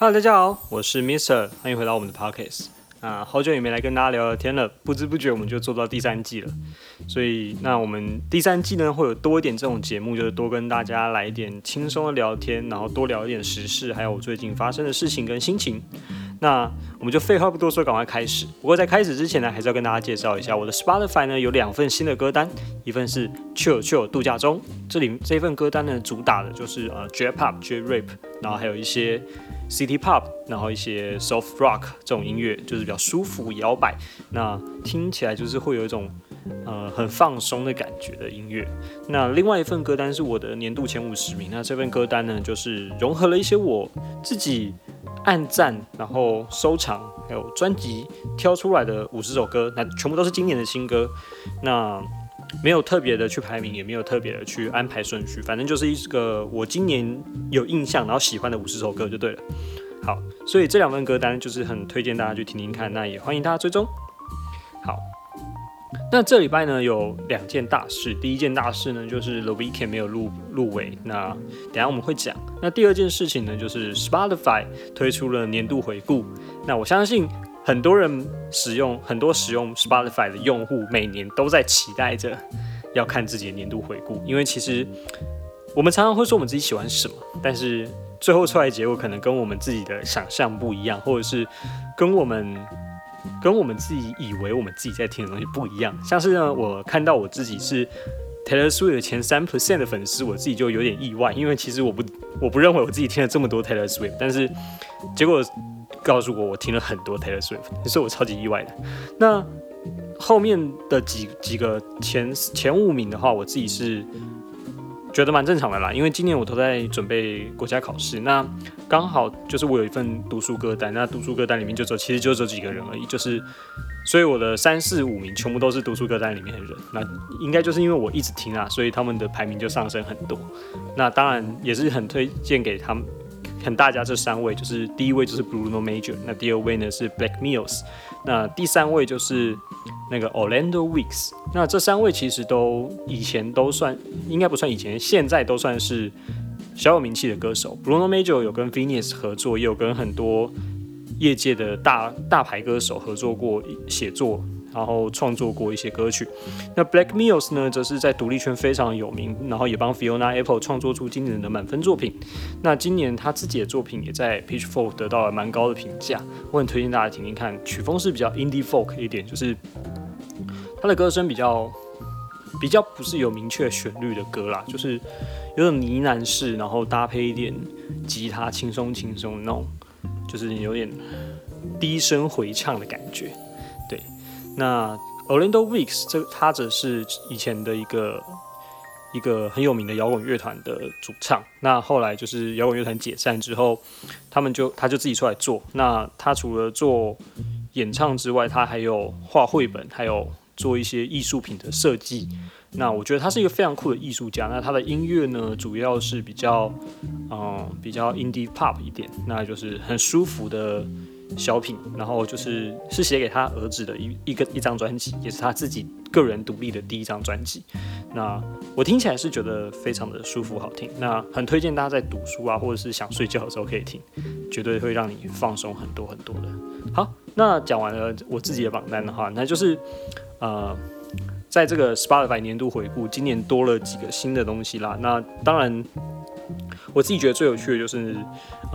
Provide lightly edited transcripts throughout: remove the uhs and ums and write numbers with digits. Hello， 大家好，我是 Mr， 欢迎回到我们的 Podcast。那好久也没来跟大家聊聊天了，不知不觉我们就做到第三季了。所以那我们第三季呢，会有多一点这种节目，就是多跟大家来一点轻松的聊天，然后多聊一点时事，还有我最近发生的事情跟心情。那我们就废话不多说，赶快开始。不过在开始之前呢，还是要跟大家介绍一下我的 Spotify 呢有2份新的歌单，一份是 Chill Chill 度假中，这份歌单呢主打的就是J Pop、J Rap， 然后还有一些 City Pop， 然后一些 Soft Rock 这种音乐，就是比较舒服摇摆，那听起来就是会有一种很放松的感觉的音乐。那另外一份歌单是我的年度前50名，那这份歌单呢就是融合了一些我自己按赞，然后收藏，还有专辑挑出来的50首歌，那全部都是今年的新歌。那没有特别的去排名，也没有特别的去安排顺序，反正就是一个我今年有印象然后喜欢的50首歌就对了。好，所以这2份歌单就是很推荐大家去听听看，那也欢迎大家追踪。好，那这礼拜呢有2件大事，第1件大事呢就是 The Weeknd 没有入围，那等一下我们会讲。那第2件事情呢就是 Spotify 推出了年度回顾，那我相信很多人使用 Spotify 的用户每年都在期待着要看自己的年度回顾，因为其实我们常常会说我们自己喜欢什么，但是最后出来的结果可能跟我们自己的想象不一样，或者是跟我们自己以为我们自己在听的东西不一样。像是呢，我看到我自己是 Taylor Swift 的前3% 的粉丝，我自己就有点意外，因为其实我不认为我自己听了这么多 Taylor Swift， 但是结果告诉我听了很多 Taylor Swift， 所以我超级意外的。那后面的几个前5名的话，我自己是觉得蛮正常的啦，因为今年我都在准备国家考试，那刚好就是我有一份读书歌单，那读书歌单里面其实就只有几个人而已，就是所以我的3、4、5名全部都是读书歌单里面的人，那应该就是因为我一直听啊，所以他们的排名就上升很多。那当然也是很推荐给他们，很大家这3位，就是第1位就是 Bruno Major， 那第2位呢是 Black Mills， 那第3位就是那个 Orlando Weeks。 那这3位其实都以前都算，应该不算以前，现在都算是小有名气的歌手。 Bruno Major 有跟 Finneas 合作，也有跟很多业界的大牌歌手合作过写作，然后创作过一些歌曲。那 Black Mills 呢，则是在独立圈非常有名，然后也帮 Fiona Apple 创作出经典的满分作品。那今年他自己的作品也在 Pitchfork 得到了蛮高的评价。我很推荐大家听听看，曲风是比较 Indie Folk 一点，就是他的歌声比较不是有明确旋律的歌啦，就是有种呢喃式，然后搭配一点吉他，轻松那种，就是有点低声回唱的感觉。对，那 Orlando Weeks 他则是以前的一个很有名的摇滚乐团的主唱，那后来就是摇滚乐团解散之后，他就自己出来做。那他除了做演唱之外，他还有画绘本，还有做一些艺术品的设计。那我觉得他是一个非常酷的艺术家。那他的音乐呢，主要是比较 indie pop 一点，那就是很舒服的小品，然后就是写给他儿子的一张专辑，也是他自己个人独立的第1张专辑。那我听起来是觉得非常的舒服好听，那很推荐大家在读书啊或者是想睡觉的时候可以听，绝对会让你放松很多很多的。好，那讲完了我自己的榜单的话，那就是在这个 Spotify 年度回顾，今年多了几个新的东西啦。那当然我自己觉得最有趣的就是，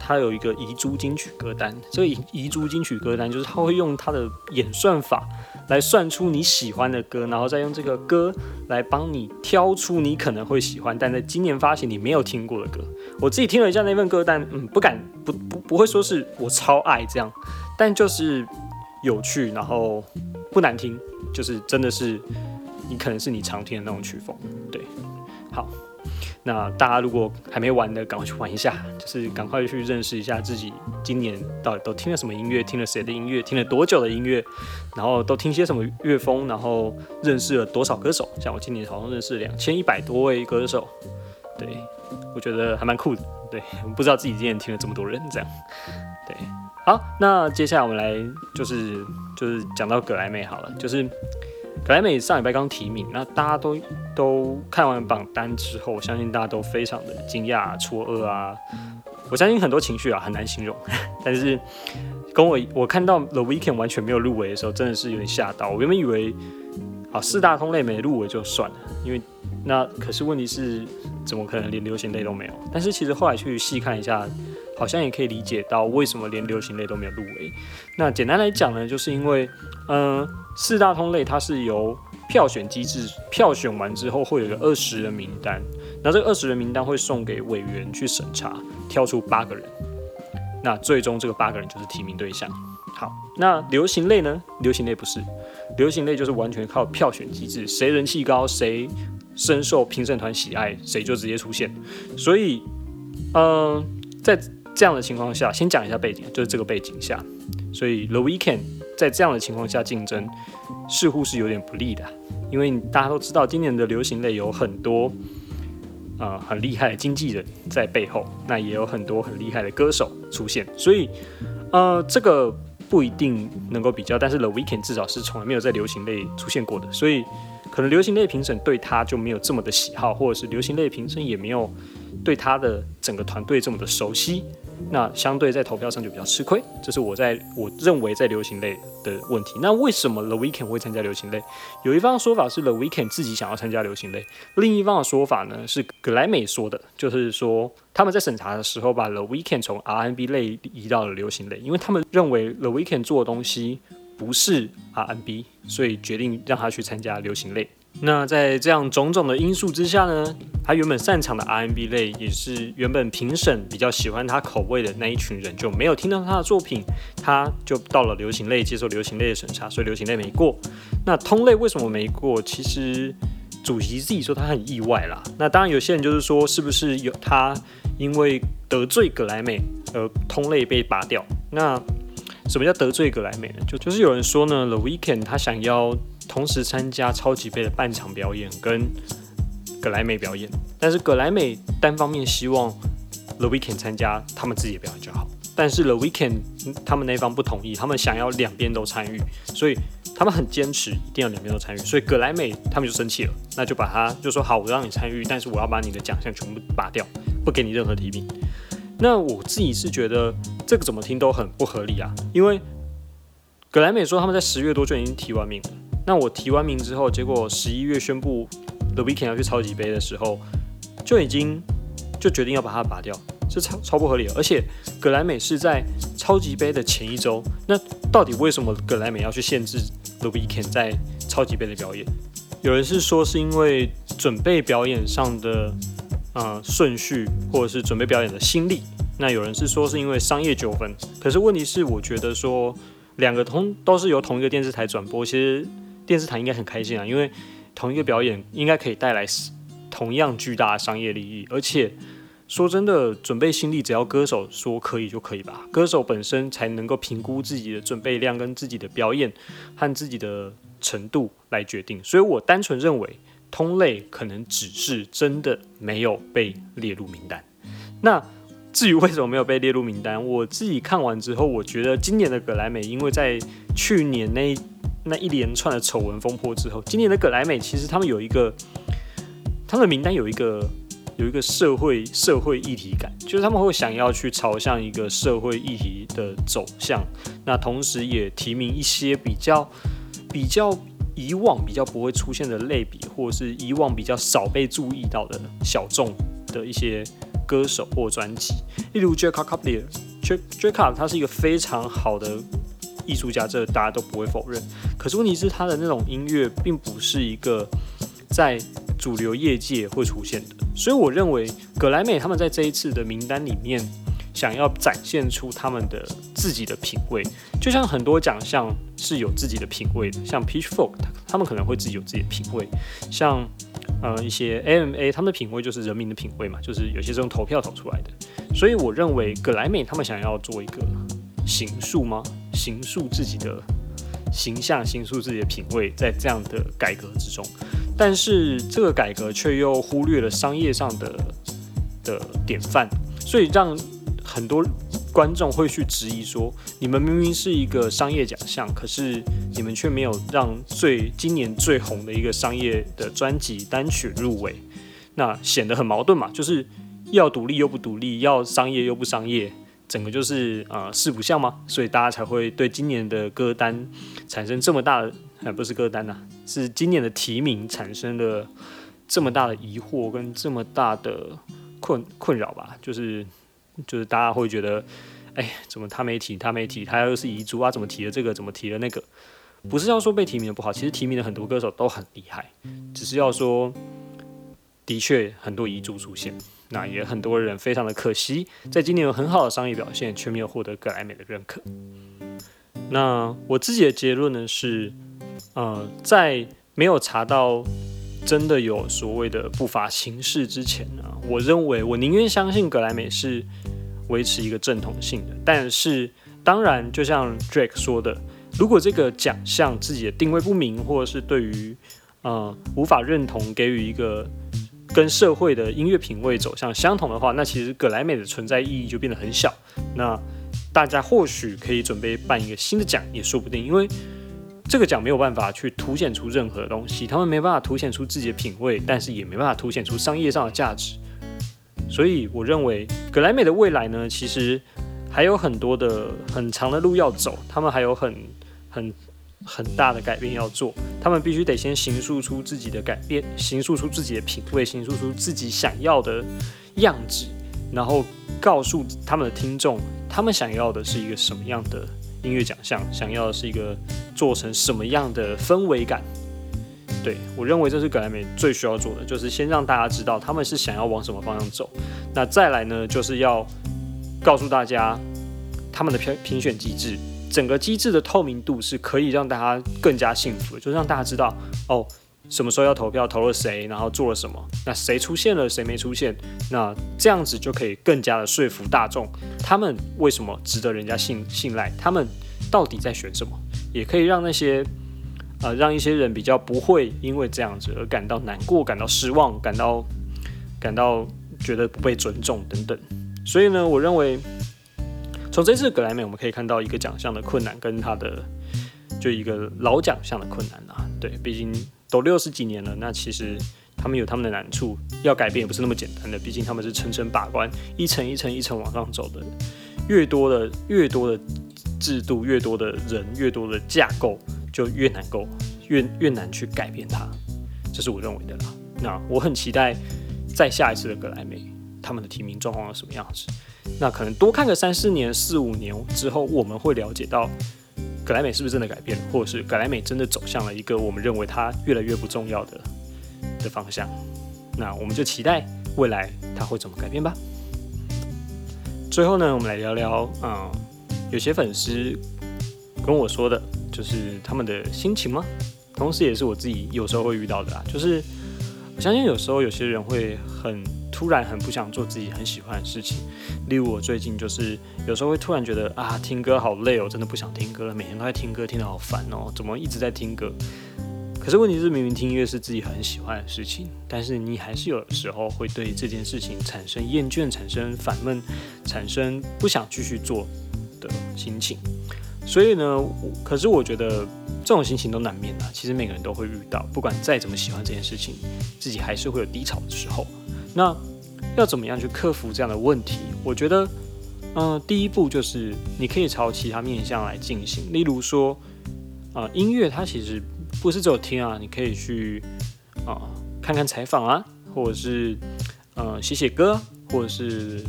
它有一个遗珠金曲歌单。这个遗珠金曲歌单就是它会用它的演算法来算出你喜欢的歌，然后再用这个歌来帮你挑出你可能会喜欢，但在今年发行你没有听过的歌。我自己听了一下那份歌单，不会说是我超爱这样，但就是有趣，然后不难听，就是真的是你可能是你常听的那种曲风。对，好。那大家如果还没玩的，赶快去玩一下，就是赶快去认识一下自己今年到底都听了什么音乐，听了谁的音乐，听了多久的音乐，然后都听些什么乐风，然后认识了多少歌手。像我今年好像认识2100多位歌手，对，我觉得还蛮酷的。对，不知道自己今年听了这么多人这样。对，好，那接下来我们来就是讲到葛莱美好了，就是。葛莱美上礼拜刚提名，那大家都看完榜单之后，我相信大家都非常的惊讶、错愕啊，我相信很多情绪啊很难形容，但是跟我看到 The Weeknd 完全没有入围的时候，真的是有点吓到。我原本以为啊四大通类没入围就算了，因为那可是问题是怎么可能连流行类都没有？但是其实后来去细看一下，好像也可以理解到为什么连流行类都没有入围。那简单来讲呢，就是因为四大通类它是由票选机制，票选完之后会有一个20人名单，那这个20人名单会送给委员去审查，挑出8个人，那最终这个8个人就是提名对象。好，那流行类呢？流行类不是，流行类就是完全靠票选机制，谁人气高，谁深受评审团喜爱，谁就直接出现。所以，在这样的情况下，先讲一下背景，就是这个背景下，所以 The Weeknd 在这样的情况下竞争，似乎是有点不利的，因为大家都知道，今年的流行类有很多很厉害的经纪人在背后，那也有很多很厉害的歌手出现，所以这个不一定能够比较，但是 The Weeknd 至少是从来没有在流行类出现过的，所以可能流行类评审对他就没有这么的喜好，或者是流行类评审也没有对他的整个团队这么的熟悉，那相对在投票上就比较吃亏，这是我认为在流行类的问题。那为什么 The Weeknd 会参加流行类？有一方的说法是 The Weeknd 自己想要参加流行类，另一方的说法呢是格莱美说的，就是说他们在审查的时候把 The Weeknd 从 R&B 类移到了流行类，因为他们认为 The Weeknd 做的东西不是 R&B， 所以决定让他去参加流行类。那在这样种种的因素之下呢，他原本擅长的 R&B 类，也是原本评审比较喜欢他口味的那一群人，就没有听到他的作品，他就到了流行类接受流行类的审查，所以流行类没过。那通类为什么没过？其实主席自己说他很意外啦。那当然有些人就是说，是不是有他因为得罪格莱美而通类被拔掉？那什么叫得罪格莱美呢？就是有人说呢 ，The Weeknd 他想要同时参加超级杯的半场表演跟格莱美表演，但是格莱美单方面希望 The Weeknd 参加他们自己的表演就好，但是 The Weeknd 他们那方不同意，他们想要两边都参与，所以他们很坚持一定要两边都参与，所以格莱美他们就生气了，那就把他就说好，我让你参与，但是我要把你的奖项全部拔掉，不给你任何提名。那我自己是觉得这个怎么听都很不合理啊，因为格莱美说他们在10月多就已经提完名了，那我提完名之后，结果11月宣布 The Weeknd 要去超级杯的时候，就决定要把它拔掉，这超不合理的。而且格莱美是在超级杯的前一周，那到底为什么格莱美要去限制 The Weeknd 在超级杯的表演？有人是说是因为准备表演上的顺序，或者是准备表演的心力。那有人是说是因为商业纠纷。可是问题是，我觉得说两个都是由同一个电视台转播，其实电视台应该很开心啊，因为同一个表演应该可以带来同样巨大的商业利益。而且说真的，准备心力只要歌手说可以就可以吧，歌手本身才能够评估自己的准备量跟自己的表演和自己的程度来决定。所以我单纯认为通类可能只是真的没有被列入名单。那至于为什么没有被列入名单，我自己看完之后，我觉得今年的格莱美，因为在去年那一连串的丑闻风波之后，今年的格莱美其实他们他们的名单有一个社会议题感，就是他们会想要去朝向一个社会议题的走向，那同时也提名一些比较以往比较不会出现的类别，或者是以往比较少被注意到的小众的一些歌手或专辑，例如 Jacob Collier。 Jacob 他是一个非常好的艺术家，这大家都不会否认。可是问题是，他的那种音乐并不是一个在主流业界会出现的，所以我认为格莱美他们在这一次的名单里面，想要展现出他们的自己的品味，就像很多奖项是有自己的品味的，像 Pitchfork 他们可能会自己有自己的品味，像一些 AMA 他们的品味就是人民的品味嘛，就是有些是用投票投出来的。所以我认为格莱美他们想要做一个形塑吗？形塑自己的形象，形塑自己的品味，在这样的改革之中，但是这个改革却又忽略了商业上的典范，所以让很多观众会去质疑说，你们明明是一个商业奖项，可是你们却没有让今年最红的一个商业的专辑单曲入围，那显得很矛盾嘛，就是要独立又不独立，要商业又不商业，整个就是四不像嘛，所以大家才会对今年的歌单产生这么大的不是歌单啊，是今年的提名产生了这么大的疑惑跟这么大的困扰吧，就是大家会觉得，哎，怎么他没提，他又是遗珠啊，怎么提了这个，怎么提了那个？不是要说被提名的不好，其实提名的很多歌手都很厉害，只是要说，的确很多遗珠出现，那也很多人非常的可惜，在今年有很好的商业表现，却没有获得格莱美的认可。那我自己的结论呢是，在没有查到真的有所谓的不法行事之前呢，我认为我宁愿相信格莱美是维持一个正统性的。但是当然，就像 Drake 说的，如果这个奖项自己的定位不明，或者是对于无法认同给予一个跟社会的音乐品味走向相同的话，那其实格莱美的存在意义就变得很小。那大家或许可以准备办一个新的奖也说不定，因为这个奖没有办法去凸显出任何东西，他们没办法凸显出自己的品味，但是也没办法凸显出商业上的价值。所以我认为格莱美的未来呢，其实还有很长的路要走，他们还有很大的改变要做，他们必须得先形塑出自己的改变，形塑出自己的品味，形塑出自己想要的样子，然后告诉他们的听众，他们想要的是一个什么样的音乐奖项，想要的是一个做成什么样的氛围感。对，我认为这是格莱美最需要做的，就是先让大家知道他们是想要往什么方向走。那再来呢，就是要告诉大家他们的评选机制，整个机制的透明度是可以让大家更加幸福的，就让大家知道哦，什么时候要投票，投了谁，然后做了什么，那谁出现了，谁没出现，那这样子就可以更加的说服大众，他们为什么值得人家信赖，他们到底在选什么，也可以让那些让一些人比较不会因为这样子而感到难过、感到失望、感到觉得不被尊重等等。所以呢，我认为从这次格莱美我们可以看到一个奖项的困难跟它的就一个老奖项的困难啦。对，毕竟都60几年了，那其实他们有他们的难处，要改变也不是那么简单的。毕竟他们是层层把关，一层往上走的，越多的制度，越多的人，越多的架构，就越难去改变它，这是我认为的啦。那我很期待再下一次的格莱美，他们的提名状况是什么样子。那可能多看个3-4年、4-5年之后，我们会了解到格莱美是不是真的改变，或者是格莱美真的走向了一个我们认为它越来越不重要的方向。那我们就期待未来它会怎么改变吧。最后呢，我们来聊聊有些粉丝跟我说的。就是他们的心情吗？同时也是我自己有时候会遇到的啦。就是我相信有时候有些人会很突然很不想做自己很喜欢的事情，例如我最近就是有时候会突然觉得啊，听歌好累哦，真的不想听歌了，每天都在听歌，听得好烦哦，怎么一直在听歌？可是问题是，明明听音乐是自己很喜欢的事情，但是你还是有时候会对这件事情产生厌倦、产生烦闷、产生不想继续做的心情。所以呢，可是我觉得这种心情都难免啦，其实每个人都会遇到，不管再怎么喜欢这件事情，自己还是会有低潮的时候。那要怎么样去克服这样的问题？我觉得，第一步就是你可以朝其他面向来进行，例如说，音乐它其实不是只有听啊，你可以去看看采访啊，或者是写歌，或者是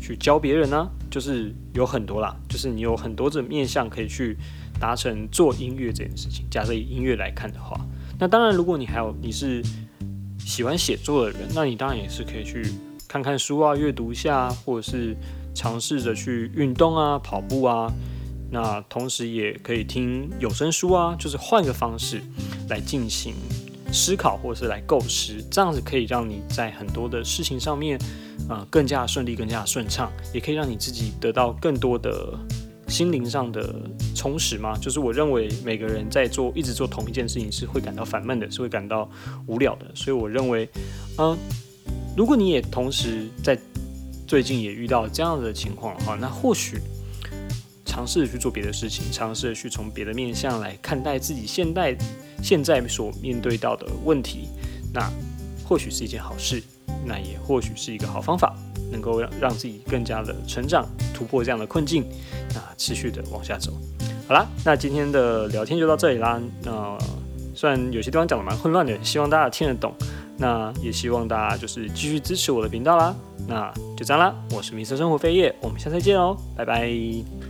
去教别人啊，就是有很多啦，就是你有很多种面向可以去达成做音乐这件事情。假设以音乐来看的话，那当然如果你是喜欢写作的人，那你当然也是可以去看看书啊，阅读一下啊，或者是尝试着去运动啊，跑步啊。那同时也可以听有声书啊，就是换个方式来进行思考，或者是来构思，这样子可以让你在很多的事情上面更加顺利，更加顺畅，也可以让你自己得到更多的心灵上的充实嘛。就是我认为每个人在一直做同一件事情是会感到烦闷的，是会感到无聊的。所以我认为，如果你也同时在最近也遇到这样的情况的话，那或许尝试去做别的事情，尝试去从别的面向来看待自己现在所面对到的问题，那或许是一件好事。那也或许是一个好方法，能够让自己更加的成长，突破这样的困境，那持续的往下走。好啦，那今天的聊天就到这里啦。虽然有些地方讲的蛮混乱的，希望大家听得懂，那也希望大家就是继续支持我的频道啦。那就这样啦，我是迷失生活飞叶，我们下次见哦，拜拜。